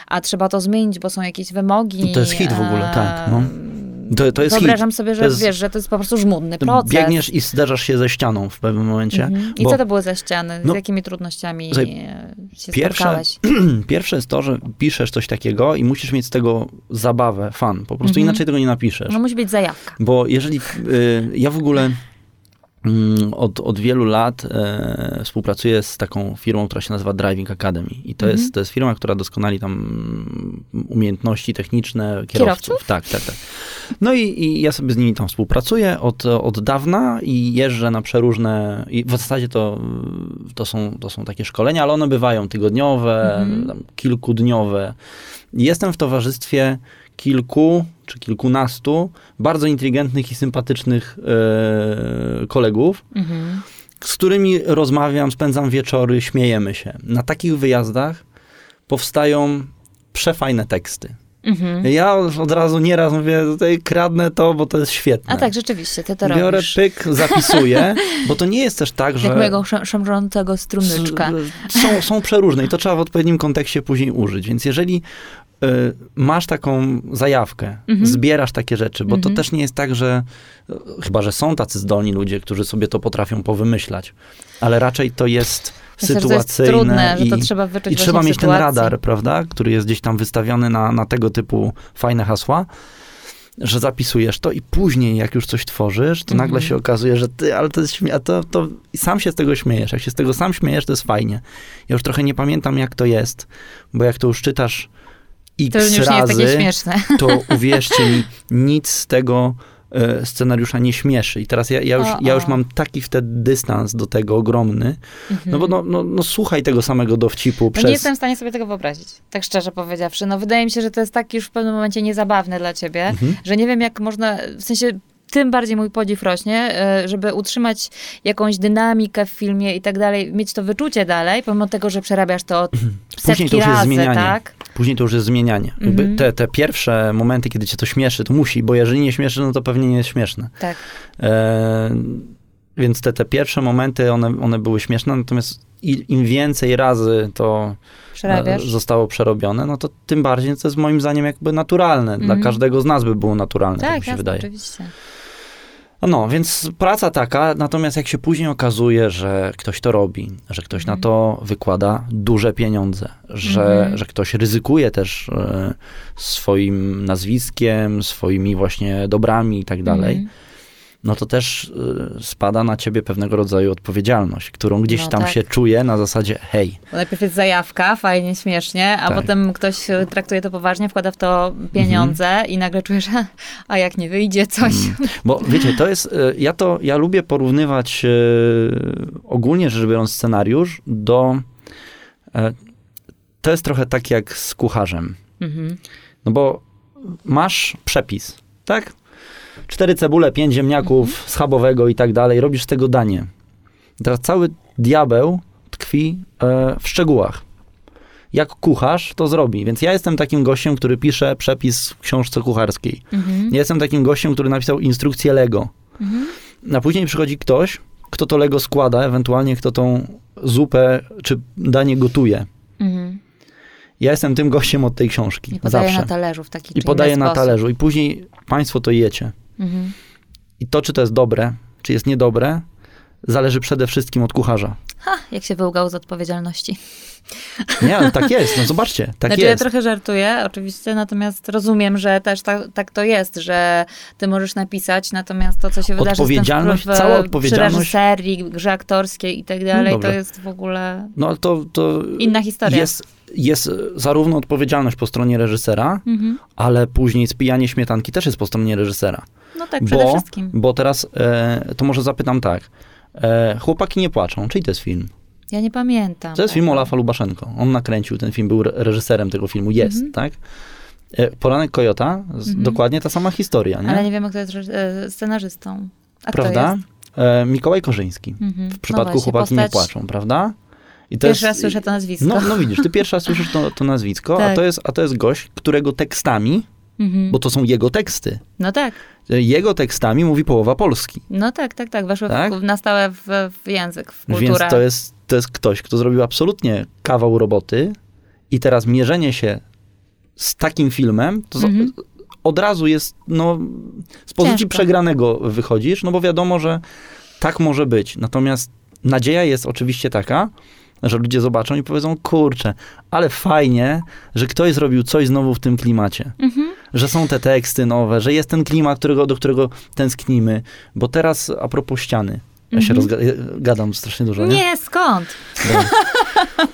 a trzeba to zmienić, bo są jakieś wymogi. To jest hit w ogóle, tak. No. To jest wyobrażam hit. Sobie, że wiesz, że to jest po prostu żmudny proces. Biegniesz i zderzasz się ze ścianą w pewnym momencie. I co to było za ściany? Z jakimi trudnościami się spotkałeś? Pierwsze jest to, że piszesz coś takiego i musisz mieć z tego zabawę, fan. Po prostu inaczej tego nie napiszesz. No musi być zajawka. Bo jeżeli ja w ogóle... Od wielu lat współpracuję z taką firmą, która się nazywa Driving Academy. I to jest firma, która doskonali tam umiejętności techniczne kierowców. Tak. No i ja sobie z nimi tam współpracuję od dawna i jeżdżę na przeróżne... I w zasadzie to są takie szkolenia, ale one bywają tygodniowe, kilkudniowe. Jestem w towarzystwie kilku czy kilkunastu bardzo inteligentnych i sympatycznych kolegów, z którymi rozmawiam, spędzam wieczory, śmiejemy się. Na takich wyjazdach powstają przefajne teksty. Mhm. Ja od razu nieraz mówię, tutaj kradnę to, bo to jest świetne. A tak, rzeczywiście, ty to robisz. Biorę pyk, zapisuję, bo to nie jest też tak, że... Jak mojego szemrzącego strumyczka. Są przeróżne i to trzeba w odpowiednim kontekście później użyć. Więc jeżeli masz taką zajawkę, zbierasz takie rzeczy, bo to też nie jest tak, że... Chyba, że są tacy zdolni ludzie, którzy sobie to potrafią powymyślać, ale raczej to jest... sytuacyjne to trudne, i, że to trzeba wyczuć i trzeba mieć sytuacji. Ten radar, prawda, który jest gdzieś tam wystawiony na tego typu fajne hasła, że zapisujesz to i później, jak już coś tworzysz, to nagle się okazuje, że ty, ale to jest to sam się z tego śmiejesz. Jak się z tego sam śmiejesz, to jest fajnie. Ja już trochę nie pamiętam, jak to jest, bo jak to już czytasz x razy, to uwierzcie mi, nic z tego scenariusza nie śmieszy. I teraz ja już mam taki wtedy dystans do tego ogromny, no bo słuchaj tego samego dowcipu przez... Nie jestem w stanie sobie tego wyobrazić, tak szczerze powiedziawszy. No wydaje mi się, że to jest tak już w pewnym momencie niezabawne dla ciebie, że nie wiem jak można, w sensie tym bardziej mój podziw rośnie, żeby utrzymać jakąś dynamikę w filmie i tak dalej, mieć to wyczucie dalej, pomimo tego, że przerabiasz to setki razy, tak? Później to już jest zmienianie. Te pierwsze momenty, kiedy cię to śmieszy, to musi, bo jeżeli nie śmieszy, no to pewnie nie jest śmieszne. Tak. Więc te pierwsze momenty, one były śmieszne, natomiast im więcej razy to zostało przerobione, no to tym bardziej to jest moim zdaniem jakby naturalne. Dla każdego z nas by było naturalne, tak mi się wydaje. Tak, oczywiście. No, więc praca taka, natomiast jak się później okazuje, że ktoś to robi, że ktoś na to wykłada duże pieniądze, że ktoś ryzykuje też swoim nazwiskiem, swoimi właśnie dobrami i tak dalej, no to też spada na ciebie pewnego rodzaju odpowiedzialność, którą gdzieś się czuje na zasadzie hej. Bo najpierw jest zajawka, fajnie, śmiesznie, a potem ktoś traktuje to poważnie, wkłada w to pieniądze i nagle czujesz, a jak nie wyjdzie coś. Bo wiecie, to jest, ja lubię porównywać ogólnie rzecz biorąc scenariusz do, to jest trochę tak jak z kucharzem. No bo masz przepis, tak? 4 cebule, 5 ziemniaków, schabowego i tak dalej. Robisz z tego danie. Teraz cały diabeł tkwi w szczegółach. Jak kucharz, to zrobi. Więc ja jestem takim gościem, który pisze przepis w książce kucharskiej. Ja jestem takim gościem, który napisał instrukcję Lego. A później przychodzi ktoś, kto to Lego składa, ewentualnie kto tą zupę czy danie gotuje. Ja jestem tym gościem od tej książki. I podaję zawsze. Na talerzu w taki czy inny sposób. I podaję na talerzu. I później państwo to jecie. I to, czy to jest dobre, czy jest niedobre, zależy przede wszystkim od kucharza. Jak się wyłgał z odpowiedzialności. Nie, no tak jest, no zobaczcie, tak jest. Ja trochę żartuję, oczywiście, natomiast rozumiem, że też tak to jest, że ty możesz napisać, natomiast to, co się wydarzy cała odpowiedzialność przy reżyserii, grze aktorskiej i tak dalej, to jest w ogóle to inna historia. Jest zarówno odpowiedzialność po stronie reżysera, ale później spijanie śmietanki też jest po stronie reżysera. No tak, przede wszystkim. Bo teraz, to może zapytam tak, Chłopaki nie płaczą, czyli to jest film? Ja nie pamiętam. To jest film Olafa Lubaszenko. On nakręcił ten film, był reżyserem tego filmu. Jest, tak? Poranek Kojota, dokładnie ta sama historia, nie? Ale nie wiemy, kto jest scenarzystą. A prawda? Kto jest? Mikołaj Korzyński. W przypadku Chłopaki nie płaczą, prawda? I to pierwszy raz słyszę to nazwisko. No widzisz, ty pierwszy raz słyszysz to nazwisko, tak. a to jest gość, którego tekstami, bo to są jego teksty. No tak. Jego tekstami mówi połowa Polski. No tak. Weszły tak? Na stałe w język, w kulturę. Więc to jest ktoś, kto zrobił absolutnie kawał roboty i teraz mierzenie się z takim filmem, to od razu jest, z pozycji przegranego wychodzisz, bo wiadomo, że tak może być. Natomiast nadzieja jest oczywiście taka, że ludzie zobaczą i powiedzą, kurczę, ale fajnie, że ktoś zrobił coś znowu w tym klimacie. Że są te teksty nowe, że jest ten klimat, do którego tęsknimy. Bo teraz, a propos ściany, ja się gadam strasznie dużo, nie? Nie, skąd?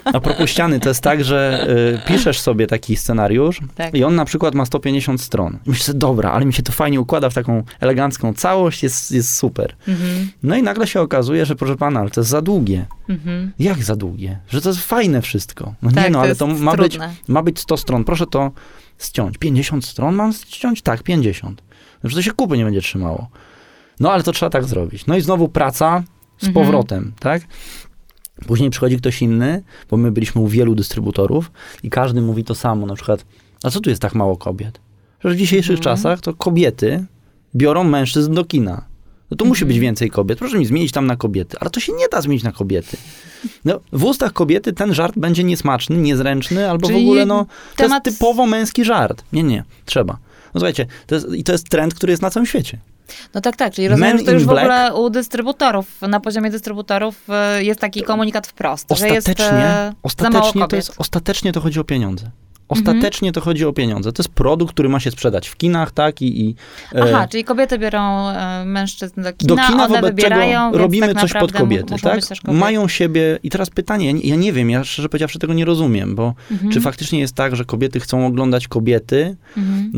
A propos ściany, to jest tak, że piszesz sobie taki scenariusz i on na przykład ma 150 stron. I myślę, dobra, ale mi się to fajnie układa w taką elegancką całość, jest super. No i nagle się okazuje, że proszę pana, ale to jest za długie. Jak za długie? Że to jest fajne wszystko. No tak, nie, ale to ma być 100 stron. Proszę to ściąć. 50 stron mam ściąć? Tak, 50. Że to się kupy nie będzie trzymało. No ale to trzeba tak zrobić. No i znowu praca z powrotem, tak? Później przychodzi ktoś inny, bo my byliśmy u wielu dystrybutorów i każdy mówi to samo, na przykład, a co tu jest tak mało kobiet? Przecież w dzisiejszych czasach to kobiety biorą mężczyzn do kina. No to musi być więcej kobiet. Proszę mi zmienić tam na kobiety. Ale to się nie da zmienić na kobiety. No, w ustach kobiety ten żart będzie niesmaczny, niezręczny, albo czyli w ogóle no... To jest typowo męski żart. Nie, trzeba. No słuchajcie, to jest trend, który jest na całym świecie. No tak, czyli rozumiem, że to już w ogóle u dystrybutorów, na poziomie dystrybutorów jest taki komunikat wprost, ostatecznie to chodzi o pieniądze. Ostatecznie to chodzi o pieniądze. To jest produkt, który ma się sprzedać w kinach, tak? Aha, czyli kobiety biorą mężczyzn do kina, one wybierają, więc robimy tak coś pod kobiety, tak? Kobiety. Mają siebie... I teraz pytanie, ja nie wiem, ja szczerze powiedziawszy tego nie rozumiem, bo czy faktycznie jest tak, że kobiety chcą oglądać kobiety?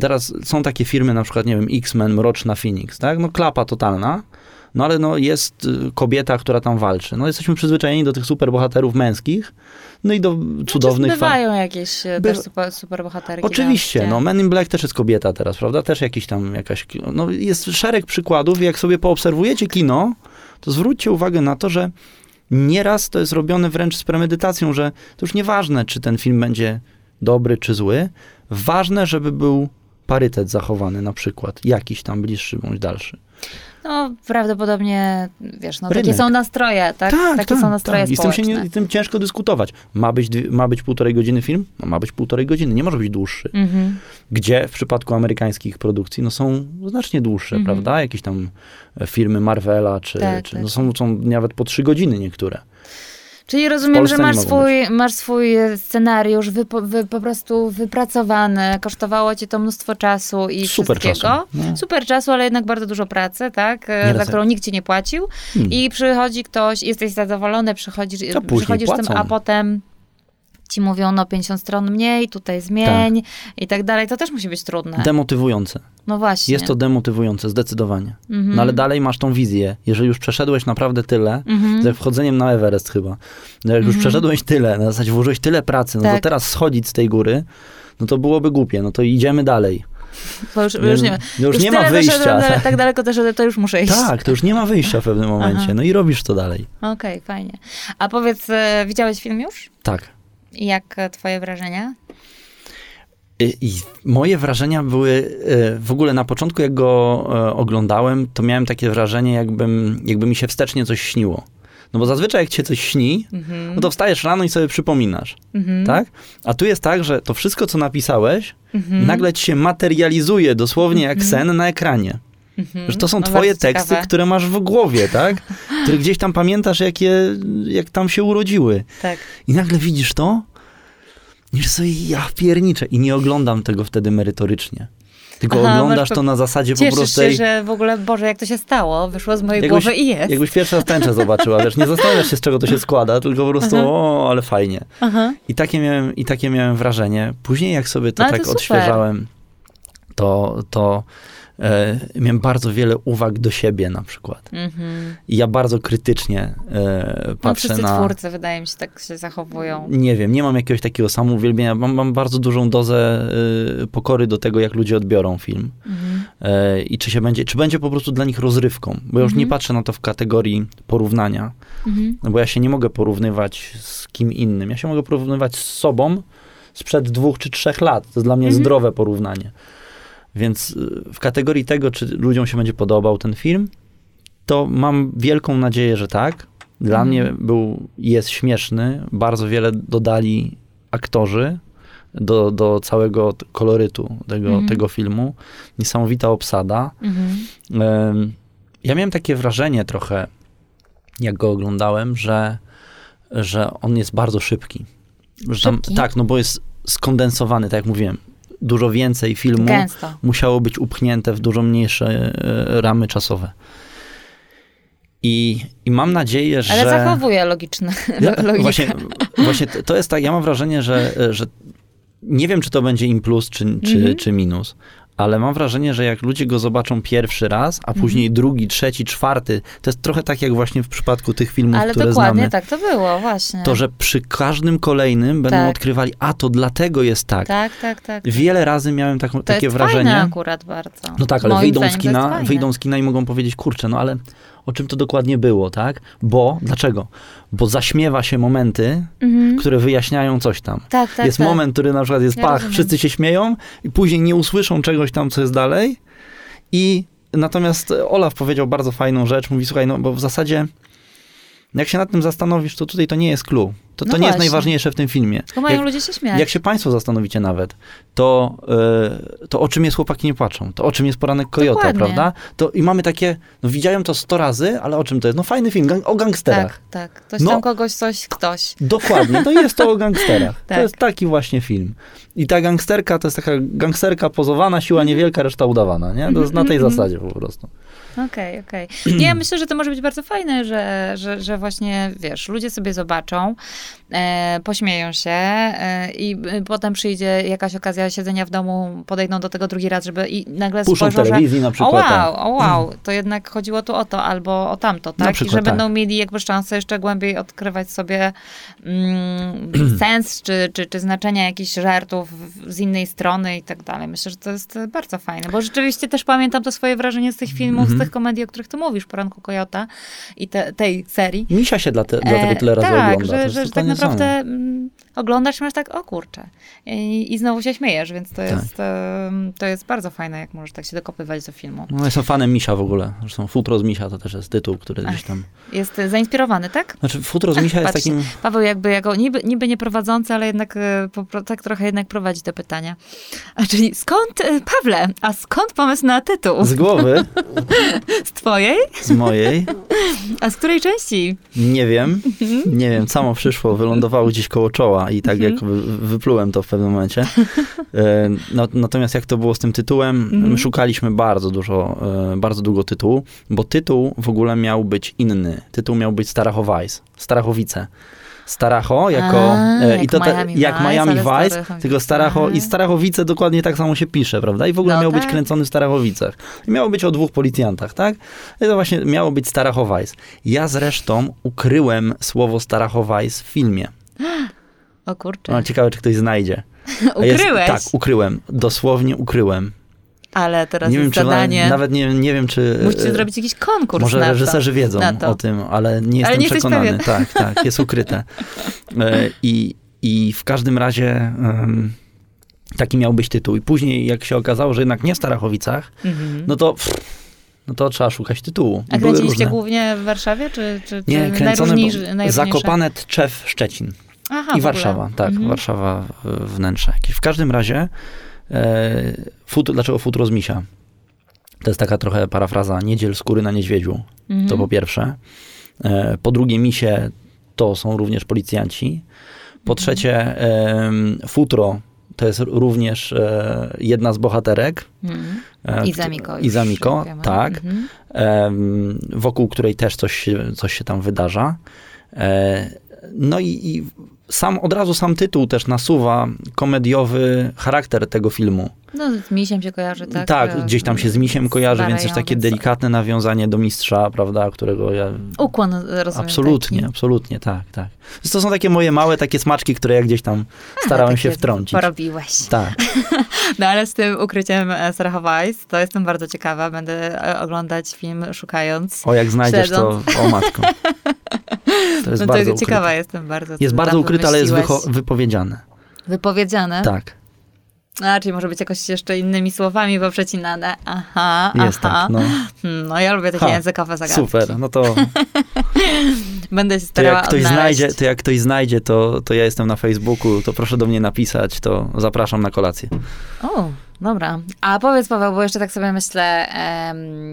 Teraz są takie firmy, na przykład, nie wiem, X-Men, Mroczna Phoenix, tak? No klapa totalna. No ale no, jest kobieta, która tam walczy. No jesteśmy przyzwyczajeni do tych superbohaterów męskich, no i do cudownych... Znaczy bywają jakieś też superbohaterki. Oczywiście, no Man in Black też jest kobieta teraz, prawda? Też jakaś... No jest szereg przykładów, jak sobie poobserwujecie kino, to zwróćcie uwagę na to, że nieraz to jest robione wręcz z premedytacją, że to już nieważne, czy ten film będzie dobry, czy zły. Ważne, żeby był parytet zachowany na przykład, jakiś tam bliższy bądź dalszy. No prawdopodobnie, wiesz, no takie są nastroje, tak? Takie są nastroje społeczne. I z tym ciężko dyskutować. Ma być 1,5 godziny film? No, ma być 1,5 godziny, nie może być dłuższy. Gdzie w przypadku amerykańskich produkcji, no są znacznie dłuższe, prawda? Jakieś tam filmy Marvela, czy no są nawet po 3 godziny niektóre. Czyli rozumiem, że masz swój scenariusz po prostu wypracowany, kosztowało ci to mnóstwo czasu i wszystkiego. Super czasu, ale jednak bardzo dużo pracy, tak? Za którą nikt ci nie płacił. I przychodzi ktoś, jesteś zadowolony, przychodzisz z tym, a potem ci mówią, no 50 stron mniej, tutaj zmień i tak dalej. To też musi być trudne. Demotywujące. No właśnie. Jest to demotywujące, zdecydowanie. No ale dalej masz tą wizję. Jeżeli już przeszedłeś naprawdę tyle, jak wchodzeniem na Everest chyba, jak już przeszedłeś tyle, na zasadzie włożyłeś tyle pracy, to teraz schodzić z tej góry, no to byłoby głupie, no to idziemy dalej. Bo już nie ma wyjścia. Tak daleko też, że to już muszę iść. Tak, to już nie ma wyjścia w pewnym momencie. No i robisz to dalej. Okej, fajnie. A powiedz, widziałeś film już? Tak. I jak twoje wrażenia? I moje wrażenia były w ogóle na początku, jak go oglądałem, to miałem takie wrażenie, jakby mi się wstecznie coś śniło. No bo zazwyczaj jak ci się coś śni, no to wstajesz rano i sobie przypominasz, tak? A tu jest tak, że to wszystko, co napisałeś, nagle ci się materializuje dosłownie jak sen na ekranie. Że to są twoje teksty, które masz w głowie, tak? Które gdzieś tam pamiętasz, jak tam się urodziły. Tak. I nagle widzisz to, i sobie ja pierniczę. I nie oglądam tego wtedy merytorycznie. Tylko oglądasz to na zasadzie po prostu... Cieszysz się, że w ogóle, Boże, jak to się stało, wyszło z mojej głowy i jest. Jakbyś pierwszy raz Tęczę zobaczyła, wiesz, nie zastanawiasz się, z czego to się składa, tylko po prostu, o, ale fajnie. I takie miałem wrażenie. Później jak sobie to tak odświeżałem, to miałem bardzo wiele uwag do siebie na przykład. I ja bardzo krytycznie patrzę na... No wszyscy twórcy, wydaje mi się, tak się zachowują. Nie wiem, nie mam jakiegoś takiego samouwielbienia. Mam bardzo dużą dozę pokory do tego, jak ludzie odbiorą film. I czy będzie po prostu dla nich rozrywką. Bo ja już nie patrzę na to w kategorii porównania. Bo ja się nie mogę porównywać z kim innym. Ja się mogę porównywać z sobą sprzed 2 czy 3 lat. To jest dla mnie zdrowe porównanie. Więc w kategorii tego, czy ludziom się będzie podobał ten film, to mam wielką nadzieję, że tak. Dla mnie jest śmieszny. Bardzo wiele dodali aktorzy do całego kolorytu tego filmu. Niesamowita obsada. Ja miałem takie wrażenie trochę, jak go oglądałem, że on jest bardzo szybki. Tak, no bo jest skondensowany, tak jak mówiłem. Dużo więcej filmu musiało być upchnięte w dużo mniejsze ramy czasowe. I mam nadzieję, że... Ale zachowuje logikę. Właśnie to jest tak, ja mam wrażenie, że nie wiem, czy to będzie im plus, czy minus, ale mam wrażenie, że jak ludzie go zobaczą pierwszy raz, a później drugi, trzeci, czwarty, to jest trochę tak jak właśnie w przypadku tych filmów, które znamy. Ale dokładnie tak to było, właśnie. To, że przy każdym kolejnym będą odkrywali, a to dlatego jest tak. Tak. Wiele razy miałem takie wrażenie. To jest fajne akurat bardzo. No tak, ale wyjdą z kina i mogą powiedzieć, kurczę, no ale o czym to dokładnie było, tak? Bo, dlaczego? Bo zaśmiewa się momenty, które wyjaśniają coś tam. Tak, tak, jest tak. Moment, który na przykład jest pach, wszyscy się śmieją i później nie usłyszą czegoś tam, co jest dalej. I natomiast Olaf powiedział bardzo fajną rzecz, mówi, słuchaj, no bo w zasadzie jak się nad tym zastanowisz, to tutaj to nie jest clue. To właśnie. Nie jest najważniejsze w tym filmie. Tylko mają ludzie się śmiać. Jak się państwo zastanowicie nawet, to o czym jest Chłopaki nie płaczą, to o czym jest Poranek Kojota, dokładnie, prawda? To, i mamy takie, no widziałem to 100 razy, ale o czym to jest? No fajny film, o gangsterach. Tak, tak. Ktoś tam kogoś, coś, ktoś. Dokładnie, to jest to o gangsterach. Tak. To jest taki właśnie film. I ta gangsterka, to jest taka gangsterka pozowana, siła niewielka, reszta udawana, nie? To jest na tej zasadzie po prostu. Okej, okej. Ja myślę, że to może być bardzo fajne, że właśnie, wiesz, ludzie sobie zobaczą, pośmieją się i potem przyjdzie jakaś okazja siedzenia w domu, podejdą do tego drugi raz, żeby i nagle puszą spojrzą, telewizji, że na przykład, o wow, to jednak chodziło tu o to albo o tamto, tak? Przykład, i że będą mieli jakby szansę jeszcze głębiej odkrywać sobie sens czy znaczenia jakichś żartów z innej strony i tak dalej. Myślę, że to jest bardzo fajne, bo rzeczywiście też pamiętam to swoje wrażenie z tych filmów, z tych komedii, o których ty mówisz, Poranku Kojota i tej serii. Misia się dla tego tyle razy ogląda. Że tak naprawdę oglądasz i masz tak, o kurczę. I znowu się śmiejesz, więc to jest bardzo fajne, jak możesz tak się dokopywać do filmu. No, jestem fanem Misia w ogóle. Zresztą Futro z Misia to też jest tytuł, który gdzieś tam... Jest zainspirowany, tak? Znaczy Futro z Misia jest takim... Paweł jakby jako niby nieprowadzący, ale jednak tak trochę jednak prowadzi te pytania. A czyli skąd, Pawle, a skąd pomysł na tytuł? Z głowy. Z twojej? Z mojej. A z której części? Nie wiem. Nie wiem, samo przyszło, wylądowało gdzieś koło czoła i tak jak wyplułem to w pewnym momencie. Natomiast jak to było z tym tytułem, szukaliśmy bardzo długo tytułu, bo tytuł w ogóle miał być inny. Tytuł miał być Starachowice. Staracho jako Miami Vice, tylko Staracho i Starachowice dokładnie tak samo się pisze, prawda? I w ogóle miał być kręcony w Starachowicach. I miało być o 2 policjantach, tak? I to właśnie miało być Staracho Vice. Ja zresztą ukryłem słowo Staracho Vice w filmie. O kurczę. No, ciekawe, czy ktoś znajdzie. Ukryłeś? Tak, ukryłem. Dosłownie ukryłem. Ale teraz nie jest wiem, zadanie. Nawet nie wiem, czy... Musicie zrobić jakiś konkurs. Może na reżyserzy to, wiedzą o tym, ale nie przekonany. Tak, jest ukryte. I w każdym razie taki miał być tytuł. I później, jak się okazało, że jednak nie w Starachowicach, no to trzeba szukać tytułu. A kręciliście głównie w Warszawie? Czy najróżniejsze? Zakopane, Tczew, Szczecin. Aha, i Warszawa. Tak, Warszawa wnętrze. W każdym razie dlaczego Futro z Misia? To jest taka trochę parafraza niedziel skóry na niedźwiedziu. To po pierwsze. Po drugie, misie to są również policjanci. Po trzecie, futro to jest również jedna z bohaterek. Izamiko, tak. Wokół której też coś się tam wydarza. No i od razu sam tytuł też nasuwa komediowy charakter tego filmu. No z misiem się kojarzy, tak? Tak, gdzieś tam się z misiem kojarzy, więc też takie delikatne nawiązanie do mistrza, prawda, którego ja... Ukłon, rozumiem. Absolutnie, tak. Więc to są takie moje małe takie smaczki, które ja gdzieś tam starałem się wtrącić. Porobiłeś. Tak. No ale z tym ukryciem Sarah Weiss, to jestem bardzo ciekawa. Będę oglądać film szukając. O, jak znajdziesz to, o matko. To jest bardzo ukryte. Ciekawa jestem bardzo. Jest bardzo ukryte, ale jest wypowiedziane. Wypowiedziane? Tak. A, czyli może być jakoś jeszcze innymi słowami poprzecinane. Aha. No ja lubię takie językowe zagadki. Super, no to... Będę się starała jak ktoś znajdzie, to ja jestem na Facebooku, to proszę do mnie napisać, to zapraszam na kolację. O, dobra. A powiedz, Paweł, bo jeszcze tak sobie myślę,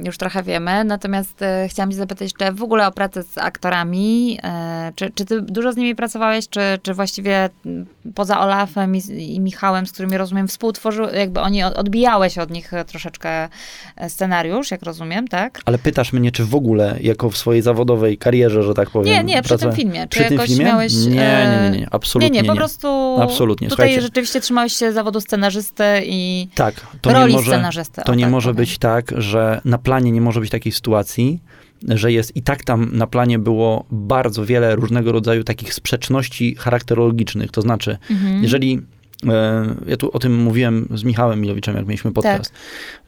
już trochę wiemy, natomiast chciałam cię zapytać jeszcze w ogóle o pracę z aktorami. Czy ty dużo z nimi pracowałeś, czy właściwie poza Olafem i Michałem, z którymi, rozumiem, współtworzyłeś, jakby oni odbijałeś od nich troszeczkę scenariusz, jak rozumiem, tak? Ale pytasz mnie, czy w ogóle, jako w swojej zawodowej karierze, że tak powiem. Nie, przy tym filmie. Czy jakoś miałeś... Nie, absolutnie nie. Po prostu absolutnie. Tutaj rzeczywiście trzymałeś się zawodu scenarzysty i scenarzysty. To nie może być tak, że na planie nie może być takiej sytuacji, że jest i tak tam na planie było bardzo wiele różnego rodzaju takich sprzeczności charakterologicznych. To znaczy, jeżeli... Ja tu o tym mówiłem z Michałem Milowiczem, jak mieliśmy podcast,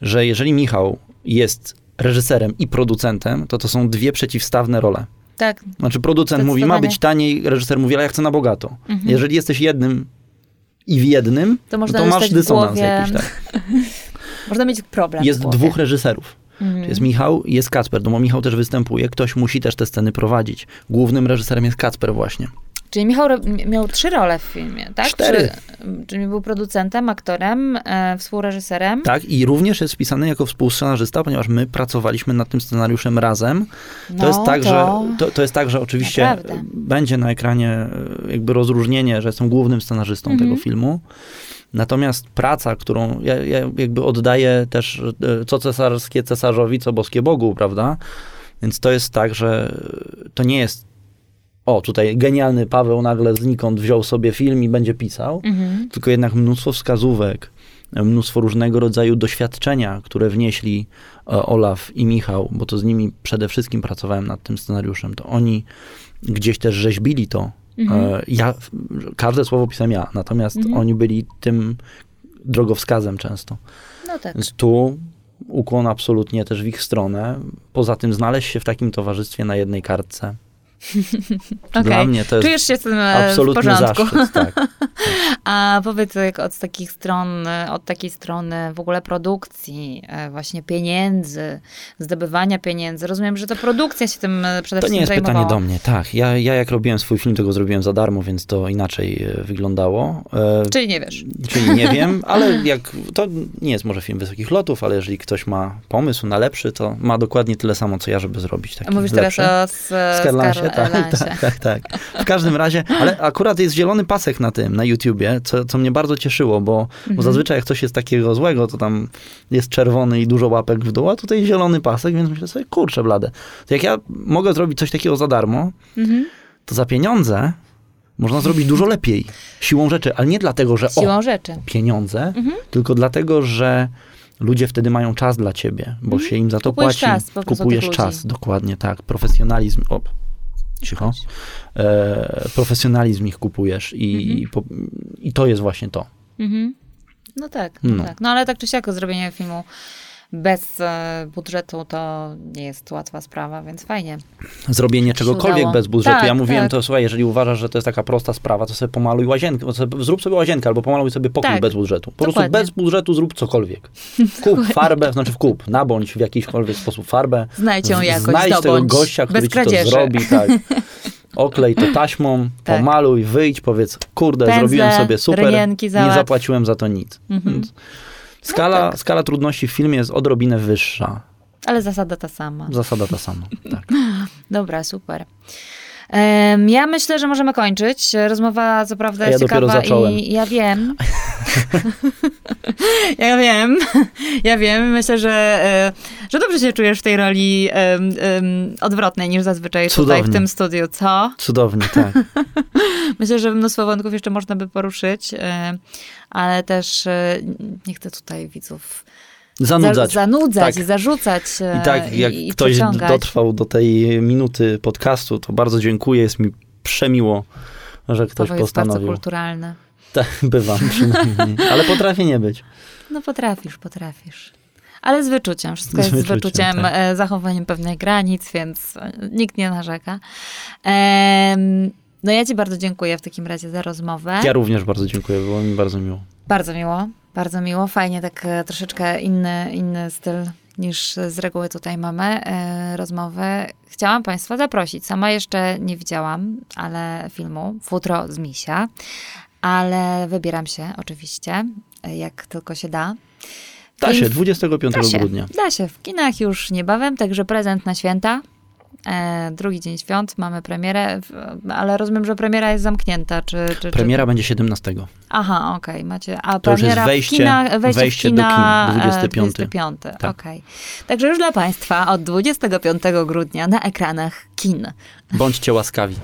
że jeżeli Michał jest reżyserem i producentem, to są dwie przeciwstawne role. Tak. Znaczy producent mówi, ma być taniej, reżyser mówi, ale ja chcę na bogato. Mhm. Jeżeli jesteś jednym i w jednym, to masz dysonans jakiś, tak. Można mieć problem. Jest dwóch reżyserów. Mhm. Jest Michał, jest Kacper, no bo Michał też występuje. Ktoś musi też te sceny prowadzić. Głównym reżyserem jest Kacper właśnie. Czyli Michał miał 3 role w filmie, tak? 4. Czyli był producentem, aktorem, współreżyserem. Tak, i również jest wpisany jako współscenarzysta, ponieważ my pracowaliśmy nad tym scenariuszem razem. No, to jest tak, to jest tak, że oczywiście naprawdę będzie na ekranie jakby rozróżnienie, że jestem głównym scenarzystą tego filmu. Natomiast praca, którą ja jakby oddaję też, co cesarskie cesarzowi, co boskie Bogu, prawda? Więc to jest tak, że to nie jest tutaj genialny Paweł nagle znikąd wziął sobie film i będzie pisał, tylko jednak mnóstwo wskazówek, mnóstwo różnego rodzaju doświadczenia, które wnieśli Olaf i Michał, bo to z nimi przede wszystkim pracowałem nad tym scenariuszem, to oni gdzieś też rzeźbili to. Ja, każde słowo pisałem ja, natomiast oni byli tym drogowskazem często. No tak. Więc tu ukłon absolutnie też w ich stronę. Poza tym znaleźć się w takim towarzystwie na jednej kartce. Dla mnie to jest czujesz się z tym absolutny w porządku. Zaszczyt, tak. A powiedz, jak od takiej strony w ogóle produkcji, właśnie pieniędzy, zdobywania pieniędzy. Rozumiem, że to produkcja się tym przede wszystkim zajmowała. To nie jest pytanie do mnie, tak. Ja jak robiłem swój film, tego zrobiłem za darmo, więc to inaczej wyglądało. Czyli nie wiesz. Czyli nie wiem, ale to nie jest może film wysokich lotów, ale jeżeli ktoś ma pomysł na lepszy, to ma dokładnie tyle samo, co ja, żeby zrobić taki mówisz lepszy. Teraz o Skarlansie? Tak. W każdym razie, ale akurat jest zielony pasek na tym, na YouTubie, co mnie bardzo cieszyło, bo zazwyczaj jak coś jest takiego złego, to tam jest czerwony i dużo łapek w dół, a tutaj zielony pasek, więc myślę sobie, kurczę blade, to jak ja mogę zrobić coś takiego za darmo, to za pieniądze można zrobić dużo lepiej. Siłą rzeczy, ale nie dlatego, że pieniądze, tylko dlatego, że ludzie wtedy mają czas dla ciebie, bo się im za to kupujesz płaci. Kupujesz czas, dokładnie tak. Profesjonalizm. Cicho. Profesjonalizm ich kupujesz i to jest właśnie to. No tak, tak. No ale tak czy siak zrobienie filmu bez budżetu to nie jest łatwa sprawa, więc fajnie. Zrobienie czegokolwiek udało. Bez budżetu. Tak, ja mówiłem to, słuchaj, jeżeli uważasz, że to jest taka prosta sprawa, to sobie pomaluj łazienkę, zrób sobie łazienkę albo pomaluj sobie pokój bez budżetu. Dokładnie. Prostu bez budżetu zrób cokolwiek. Kup farbę, nabądź w jakikolwiek sposób farbę. Znajdź ją jakoś, znajdź tego gościa, który ci to zrobi. Tak. Oklej to taśmą, pomaluj, wyjdź, powiedz, kurde, pędzle, zrobiłem sobie super, nie zapłaciłem za to nic. Skala trudności w filmie jest odrobinę wyższa. Ale zasada ta sama. Tak. Dobra, super. Ja myślę, że możemy kończyć. Rozmowa co prawda jest ciekawa. Ja dopiero zacząłem. I ja wiem. Ja wiem. Myślę, że dobrze się czujesz w tej roli odwrotnej niż zazwyczaj Cudownie. Tutaj w tym studiu. Co? Cudownie, tak. Myślę, że mnóstwo wątków jeszcze można by poruszyć, ale też nie chcę tutaj widzów zanudzać tak. I zarzucać. I tak, jak ktoś dotrwał do tej minuty podcastu, to bardzo dziękuję. Jest mi przemiło, że ktoś postanowił. To jest bardzo kulturalne. Tak, bywam przynajmniej. Ale potrafię nie być. No potrafisz. Ale z wyczuciem. Wszystko jest z wyczuciem, tak. Zachowaniem pewnych granic, więc nikt nie narzeka. No ja ci bardzo dziękuję w takim razie za rozmowę. Ja również bardzo dziękuję. Było mi bardzo miło. Bardzo miło, fajnie, tak troszeczkę inny styl niż z reguły tutaj mamy rozmowy. Chciałam Państwa zaprosić. Sama jeszcze nie widziałam, ale filmu Futro z Misia, ale wybieram się oczywiście, jak tylko się da. Da się, 25 grudnia. Da się, w kinach już niebawem, także prezent na święta. Drugi dzień świąt, mamy premierę, ale rozumiem, że premiera jest zamknięta. Premiera będzie 17. Aha, okej. Macie. A to premiera jest wejście do kina 25. Tak. Okej. Także już dla Państwa od 25 grudnia na ekranach kin. Bądźcie łaskawi.